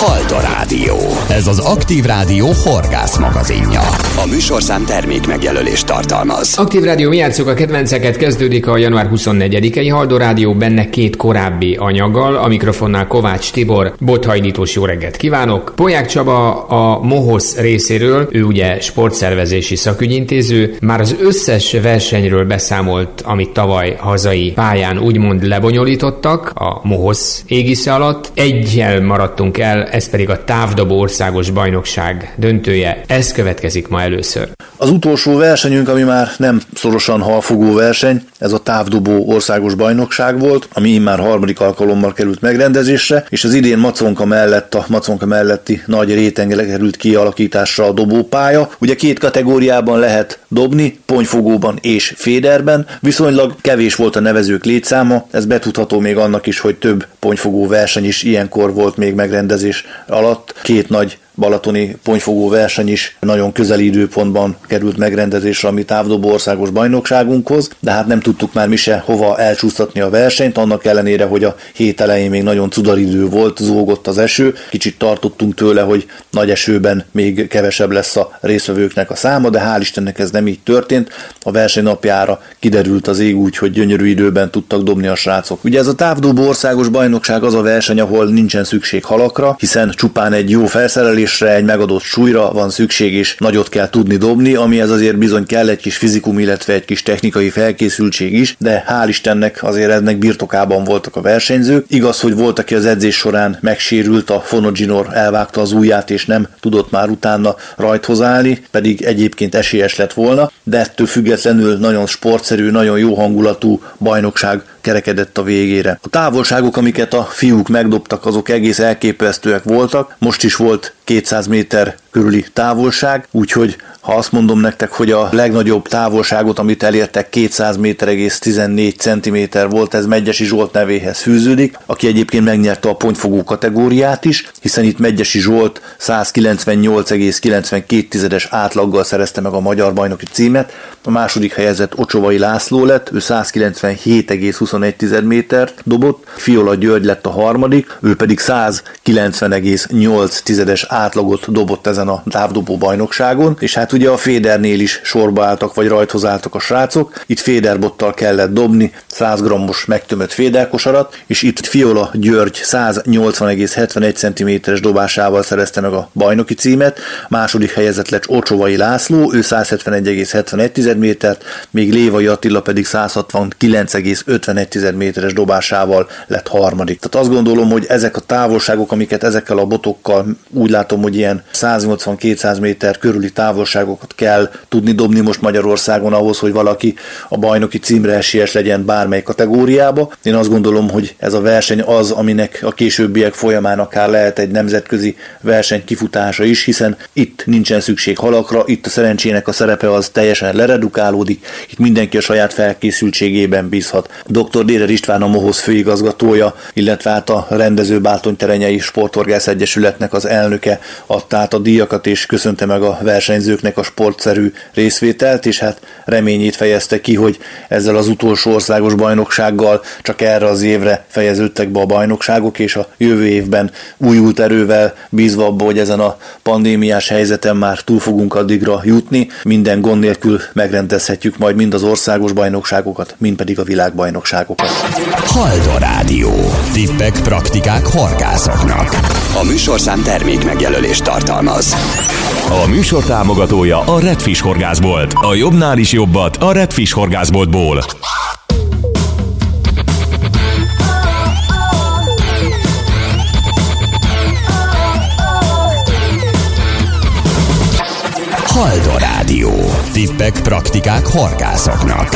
Haldorádió. Ez az Aktív Rádió horgász magazinja. A műsorszám termék megjelölést tartalmaz. Aktív Rádió, mi játsszuk a kedvenceket kezdődik a január 24-i Haldorádió, benne két korábbi anyaggal. A mikrofonnál Kovács Tibor, Bothajnitos, jó reggelt kívánok. Ponyák Csaba a MOHOSZ részéről, ő ugye sportszervezési szakügyintéző, már az összes versenyről beszámolt, amit tavaly hazai pályán úgymond lebonyolítottak a MOHOSZ égisze alatt. Egyel maradtunk el, ez pedig a távdobó országos bajnokság döntője. Ez következik ma először. Az utolsó versenyünk, ami már nem szorosan halfogó verseny, ez a távdobó országos bajnokság volt, ami immár harmadik alkalommal került megrendezésre, és az idén Maconka mellett, a Maconka melletti nagy rétengre került kialakításra a dobópálya. Ugye két kategóriában lehet dobni, ponyfogóban és féderben, viszonylag kevés volt a nevezők létszáma, ez betudható még annak is, hogy több ponyfogó verseny is ilyenkor volt még megrendezés alatt, két nagy balatoni ponyfogó verseny is nagyon közeli időpontban került megrendezésre a mi távdobó országos bajnokságunkhoz, de hát nem tudtuk már mi se hova elcsúsztatni a versenyt, annak ellenére, hogy a hét elején még nagyon cudaridő volt, zúgott az eső, kicsit tartottunk tőle, hogy nagy esőben még kevesebb lesz a résztvevőknek a száma, de hál' Istennek ez nem így történt. A verseny napjára kiderült az ég úgy, hogy gyönyörű időben tudtak dobni a srácok. Ugye ez a távdobó országos bajnokság az a verseny, ahol nincsen szükség halakra, hiszen csupán egy jó felszerelés, egy megadott súlyra van szükség, és nagyot kell tudni dobni, amihez azért bizony kell egy kis fizikum, illetve egy kis technikai felkészültség is, de hál' Istennek azért ennek birtokában voltak a versenyzők. Igaz, hogy volt, aki az edzés során megsérült, a fonogynor elvágta az ujját, és nem tudott már utána rajthoz állni, pedig egyébként esélyes lett volna, de ettől függetlenül nagyon sportszerű, nagyon jó hangulatú bajnokság kerekedett a végére. A távolságok, amiket a fiúk megdobtak, azok egész elképesztőek voltak. Most is volt 200 méter körüli távolság, úgyhogy ha azt mondom nektek, hogy a legnagyobb távolságot, amit elértek, 200 méter egész 14 cm volt, ez Megyesi Zsolt nevéhez fűződik, aki egyébként megnyerte a ponyfogó kategóriát is, hiszen itt Megyesi Zsolt 198,92-es átlaggal szerezte meg a magyar bajnoki címet, a második helyezett Ocsovai László lett, ő 197,21 métert dobott, Fiola György lett a harmadik, ő pedig 190,8-es átlagot dobott ezen a távdobó bajnokságon, és hát ugye a fédernél is sorba álltak, vagy rajthoz álltak a srácok. Itt féderbottal kellett dobni 100 g-os megtömött féderkosarat, és itt Fiola György 180,71 cm-es dobásával szerezte meg a bajnoki címet, második helyezett lett Ocsovai László, ő 171,71 métert, még Lévai Attila pedig 169,51 méteres dobásával lett harmadik. Tehát azt gondolom, hogy ezek a távolságok, amiket ezekkel a botokkal, úgy látom, hogy ilyen 180-200 méter körüli távolságokat kell tudni dobni most Magyarországon ahhoz, hogy valaki a bajnoki címre esélyes legyen bármely kategóriába. Én azt gondolom, hogy ez a verseny az, aminek a későbbiek folyamán akár lehet egy nemzetközi verseny kifutása is, hiszen itt nincsen szükség halakra, itt a szerencsének a szerepe az teljesen leredukálódik, itt mindenki a saját felkészültségében bízhat. Dr. Dédar István a MOHOSZ főigazgatója, illetve hát a rendező Bátonyterenyei Sporthorgász Egyesületnek az elnöke adta át a díjakat, és köszönte meg a versenyzőknek a sportszerű részvételt, és hát reményét fejezte ki, hogy ezzel az utolsó országos bajnoksággal csak erre az évre fejeződtek be a bajnokságok, és a jövő évben újult erővel, bízva abba, hogy ezen a pandémiás helyzeten már túl fogunk addigra jutni, minden gond nélkül megrendezhetjük majd mind az országos bajnokságokat, mind pedig a világbajnokságokat. Haldorádió. Tippek, praktikák horgászoknak. A műsorszám termék megjelölést tartalmaz. A műsor támogatója a Redfish horgászbolt. A jobbnál is jobbat a Redfish horgászboltból. Haldorádió. Tippek, praktikák horgászoknak.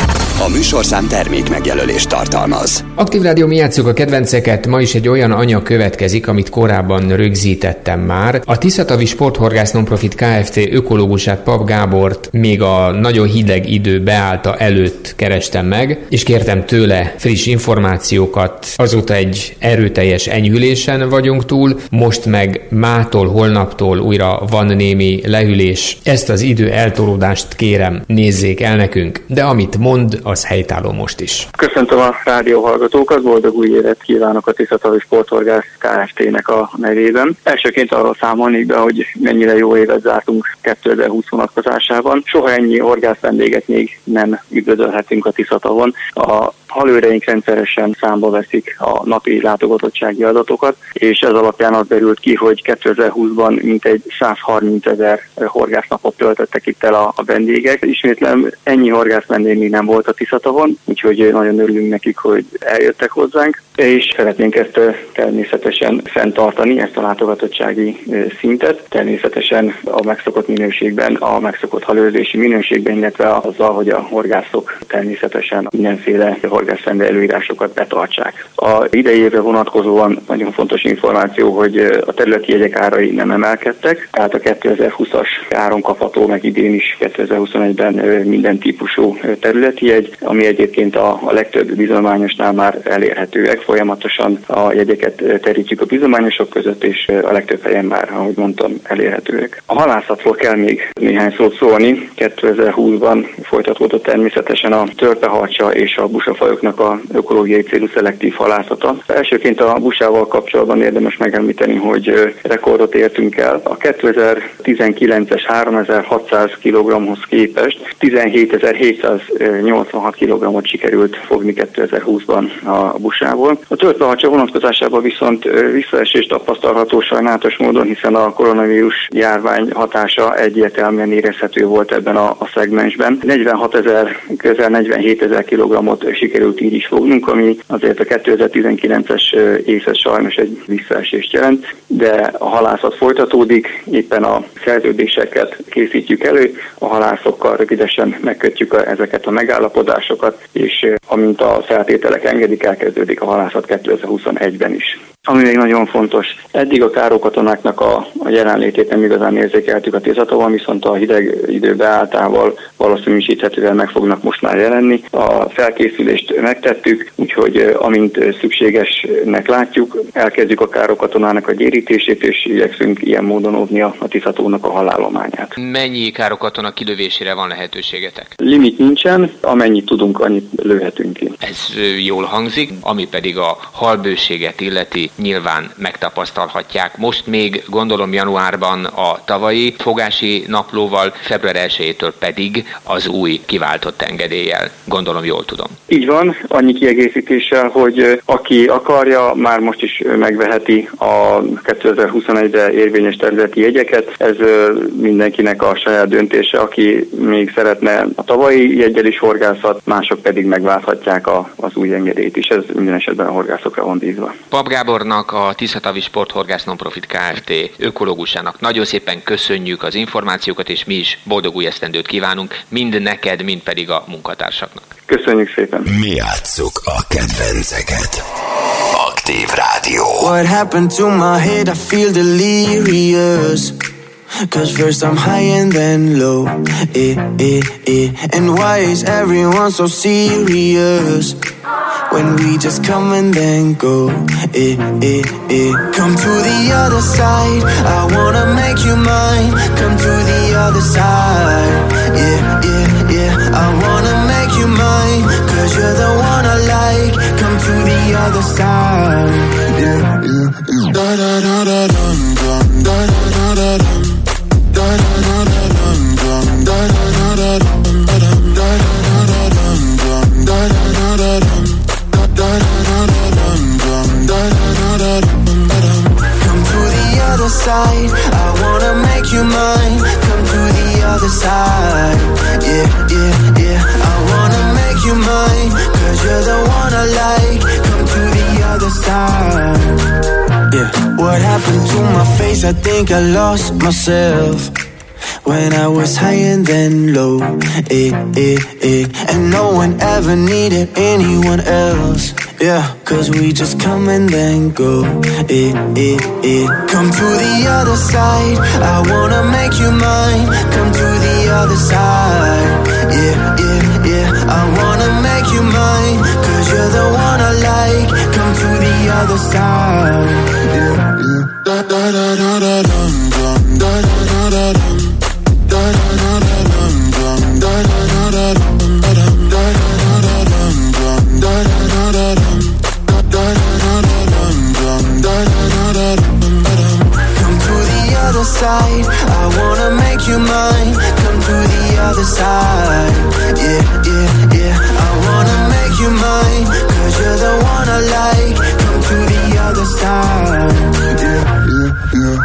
A műsorszám termék megjelölést tartalmaz. Aktív Rádió, mi játsszuk a kedvenceket. Ma is egy olyan anyag következik, amit korábban rögzítettem már. A Tiszatavi Sporthorgász Nonprofit Kft. Ökológusát, Papp Gábort még a nagyon hideg idő beállta előtt kerestem meg, és kértem tőle friss információkat. Azóta egy erőteljes enyhülésen vagyunk túl, most meg mától, holnaptól újra van némi lehűlés. Ezt a az idő eltolódást kérem, nézzék el nekünk, de amit mond, az helytálló most is. Köszöntöm a rádióhallgatókat, boldog új évet kívánok a Tiszatavi Sporthorgász Kft.-nek a nevében. Elsőként arra számolnék be, hogy mennyire jó évet zártunk 2020 vonatkozásában. Soha ennyi horgász vendéget még nem üdvözölhetünk a Tiszatavon. A halőreink rendszeresen számba veszik a napi látogatottsági adatokat, és ez alapján az derült ki, hogy 2020-ban mintegy 130 000 horgásznapot töltöttek itt el a vendégek. Ismétlem, ennyi horgász vendég még nem volt a Tiszatavon, úgyhogy nagyon örülünk nekik, hogy eljöttek hozzánk, és szeretnénk ezt természetesen fenntartani, ezt a látogatottsági szintet, természetesen a megszokott minőségben, a megszokott halőrzési minőségben, illetve azzal, hogy a horgászok természetesen mindenféle horgászrendel előírásokat betartsák. A idei évre vonatkozóan nagyon fontos információ, hogy a területi jegyek árai nem emelkedtek, tehát a 2020-as áron kapható, meg idén is 2021-ben minden típusú területi jegy, ami egyébként a legtöbb bizományosnál már elérhetőek. Folyamatosan a jegyeket terítjük a bizományosok között, és a legtöbb helyen már, ahogy mondtam, elérhetőek. A halászatról kell még néhány szót szólni. 2020-ban folytatódott természetesen a törpeharcsa és a busafajoknak a ökológiai célú szelektív halászata. Elsőként a busával kapcsolatban érdemes megemlíteni, hogy rekordot értünk el. A 2019-es 3600 kg-hoz képest 17.786 kg-ot sikerült fogni 2020-ban a busából. A törpeharcsa vonatkozásában viszont visszaesés tapasztalható sajnálatos módon, hiszen a koronavírus járvány hatása egyértelműen érezhető volt ebben a szegmensben. közel 47 000 kg-ot sikerült így is fognunk, ami azért a 2019-es évhez sajnos egy visszaesést jelent, de a halászat folytatódik, éppen a szerződéseket készítjük elő, a halászokkal rövidesen megkötjük ezeket a megállapodásokat, és amint a feltételek engedik, elkezdődik a halászat 2021-ben is. Ami még nagyon fontos, eddig a károkatonáknak a jelenlétét nem igazán érzékeltük a Tiszatavon, viszont a hideg idő beálltával valószínűsíthetően meg fognak most már jelenni. A felkészülést megtettük, úgyhogy amint szükségesnek látjuk, elkezdjük a károkatonának a gyérítését, és igyekszünk ilyen módon óvni a Tiszatónak a halállományát. Mennyi károkatona kilövésére van lehetőségetek? Limit nincsen, amennyit tudunk, annyit lőhetünk ki. Ez jól hangzik, ami pedig a halbőséget illeti, nyilván megtapasztalhatják. Most még gondolom januárban a tavalyi fogási naplóval, február 1-től pedig az új kiváltott engedéllyel. Gondolom jól tudom. Így van, annyi kiegészítéssel, hogy aki akarja, már most is megveheti a 2021-re érvényes területi jegyeket. Ez mindenkinek a saját döntése, aki még szeretne a tavalyi jeggyel is horgászat, mások pedig megválthatják az új engedélyt is. Ez minden esetben a horgászokra van bízva. Papp Gábornak, a Tiszatavi Sporthorgász Nonprofit Kft. Ökológusának nagyon szépen köszönjük az információkat, és mi is boldog új esztendőt kívánunk, mind neked, mind pedig a munkatársaknak. Köszönjük szépen! Mi játsszuk a kedvenceket. Aktív Rádió. What happened to my head? I feel delirious. 'Cause first I'm high and then low. Eh, eh, eh. And why is everyone so serious? When we just come and then go, eh, eh, eh. Come to the other side, I wanna make you mine. Come to the other side, yeah, yeah, yeah. I wanna make you mine, 'cause you're the one I like. Come to the other side, yeah, yeah, yeah. Da da da da dum dum, da da da dum, da da da dum dum, da da da dum dum, da da da dum dum, da da da dum dum. Da da da da dum dum, da da da dum dum. Come to the other side, I wanna make you mine. Come to the other side, yeah, yeah, yeah. I wanna make you mine, 'cause you're the one I like. Come to the other side, yeah. What happened to my face? I think I lost myself. When I was high and then low, eh, eh, eh. And no one ever needed anyone else, yeah. 'Cause we just come and then go, eh, eh, eh. Come to the other side, I wanna make you mine. Come to the other side, yeah, yeah, yeah. I wanna make you mine, 'cause you're the one I like. Come to the other side, yeah, yeah. Da da da da da dum dum, da da da da dum. Da da da side. I wanna make you mine. Come to the other side. Yeah, yeah, yeah. I wanna make you mine. Cause you're the one I like. Come to the other side. Yeah, yeah, yeah.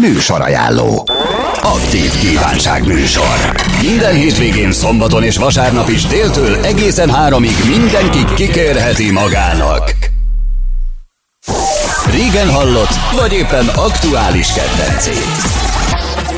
Műsorajánló. Aktív kívánságműsor. Minden hétvégén, szombaton és vasárnap is déltől egészen 3-ig mindenki kikérheti magának. Régen hallott, vagy éppen aktuális kedvencét.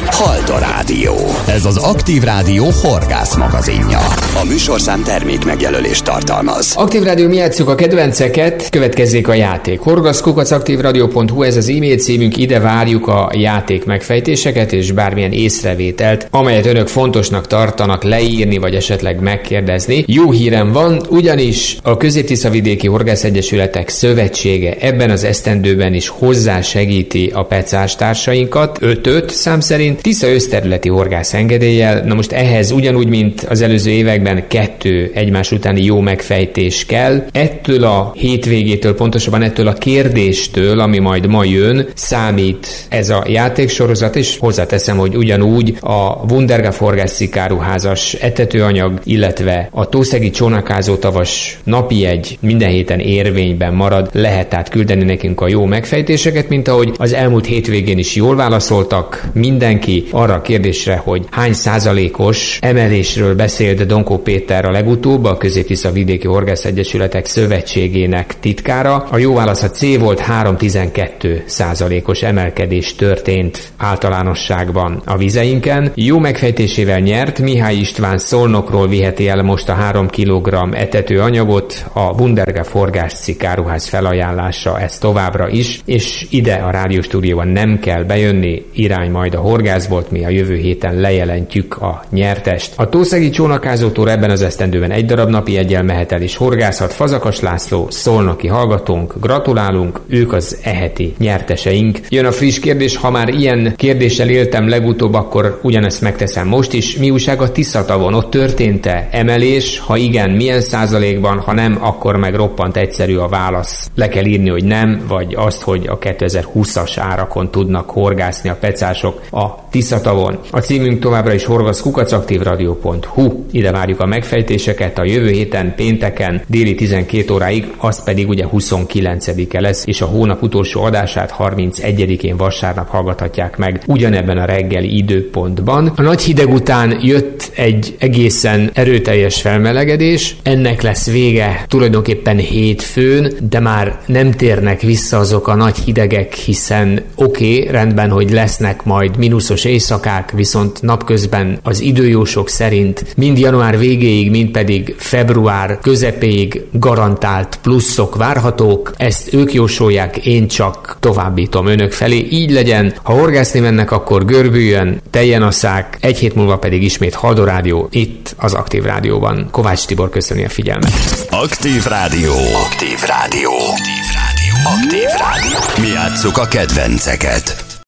Haldorádió. Ez az Aktív Rádió horgász magazinja. A műsorszám termék megjelölést tartalmaz. Aktív Rádió, mi játsszuk a kedvenceket, következzék a játék. horgász@aktivradio.hu, ez az e-mail címünk, ide várjuk a játék megfejtéseket, és bármilyen észrevételt, amelyet önök fontosnak tartanak leírni, vagy esetleg megkérdezni. Jó hírem van, ugyanis a Közép-Tisza-Vidéki Horgász Egyesületek Szövetsége ebben az esztendőben is hozzásegíti a pecás társainkat, 5-5 szám szerint, Tisza őszterületi horgász engedéllyel. Na most ehhez ugyanúgy, mint az előző években, 2 egymás utáni jó megfejtés kell. Ettől a hétvégétől, pontosabban ettől a kérdéstől, ami majd ma jön, számít ez a játéksorozat, és hozzáteszem, hogy ugyanúgy a Wundergaff horgász-szikáruházas etetőanyag, illetve a tószegi csónakázótavas napijegy minden héten érvényben marad. Lehet tehát küldeni nekünk a jó megfejtéseket, mint ahogy az elmúlt hétvégén is jól válaszoltak mindenki arra a kérdésre, hogy hány százalékos emelésről beszélt Donkó Péter a legutóbb, a Közép-Tisza-Vidéki Horgász Egyesületek Szövetségének titkára. A jó válasz a C volt, 3,12%-os emelkedés történt általánosságban a vizeinken. Jó megfejtésével nyert Mihály István, Szolnokról viheti el most a 3 kg etetőanyagot, a Wundergaff horgász-szikáruház felajánlása ez továbbra is, és ide a rádióstúdióban nem kell bejönni, irány majd a horgászbolt, mi a jövő héten lejelentjük a nyertest. A tószegi csónakázótól ebben az esztendőben 1 darab napi eggyel mehet el is horgászhat Fazakas László, szolnoki hallgatónk, gratulálunk, ők az eheti nyerteseink. Jön a friss kérdés, ha már ilyen kérdéssel éltem legutóbb, akkor ugyanezt megteszem most is. Mi újság a Tiszatavon? Ott történt-e emelés? Ha igen, milyen százalékban? Ha nem, akkor meg roppant egyszerű a válasz. Le kell írni, hogy nem, vagy azt, hogy a 2020-as árakon tudnak horgászni a pecások a Tiszatavon. A címünk továbbra is horgász@aktivradio.hu. Ide várjuk a megfejtéseket a jövő héten, pénteken, déli 12 óráig, az pedig ugye 29-e lesz, és a hónap utolsó adását 31-én vasárnap hallgathatják meg ugyanebben a reggeli időpontban. A nagy hideg után jött egy egészen erőteljes felmelegedés, ennek lesz vége tulajdonképpen hétfőn, de már nem térnek vissza azok a nagy hidegek, hiszen oké, rendben, hogy lesznek majd mínuszos éjszakák, viszont napközben az időjósok szerint mind január végéig, mind pedig február közepéig garantált pluszok várhatók. Ezt ők jósolják, én csak továbbítom önök felé. Így legyen, ha horgászni mennek, akkor görbüljön, teljen a szák, egy hét múlva pedig ismét Haldorádió, itt az Aktív Rádióban. Kovács Tibor köszöni a figyelmet. Aktív Rádió. Aktív Rádió. Aktív Rádió. Aktív Rádió. Mi játsszuk a kedvenceket.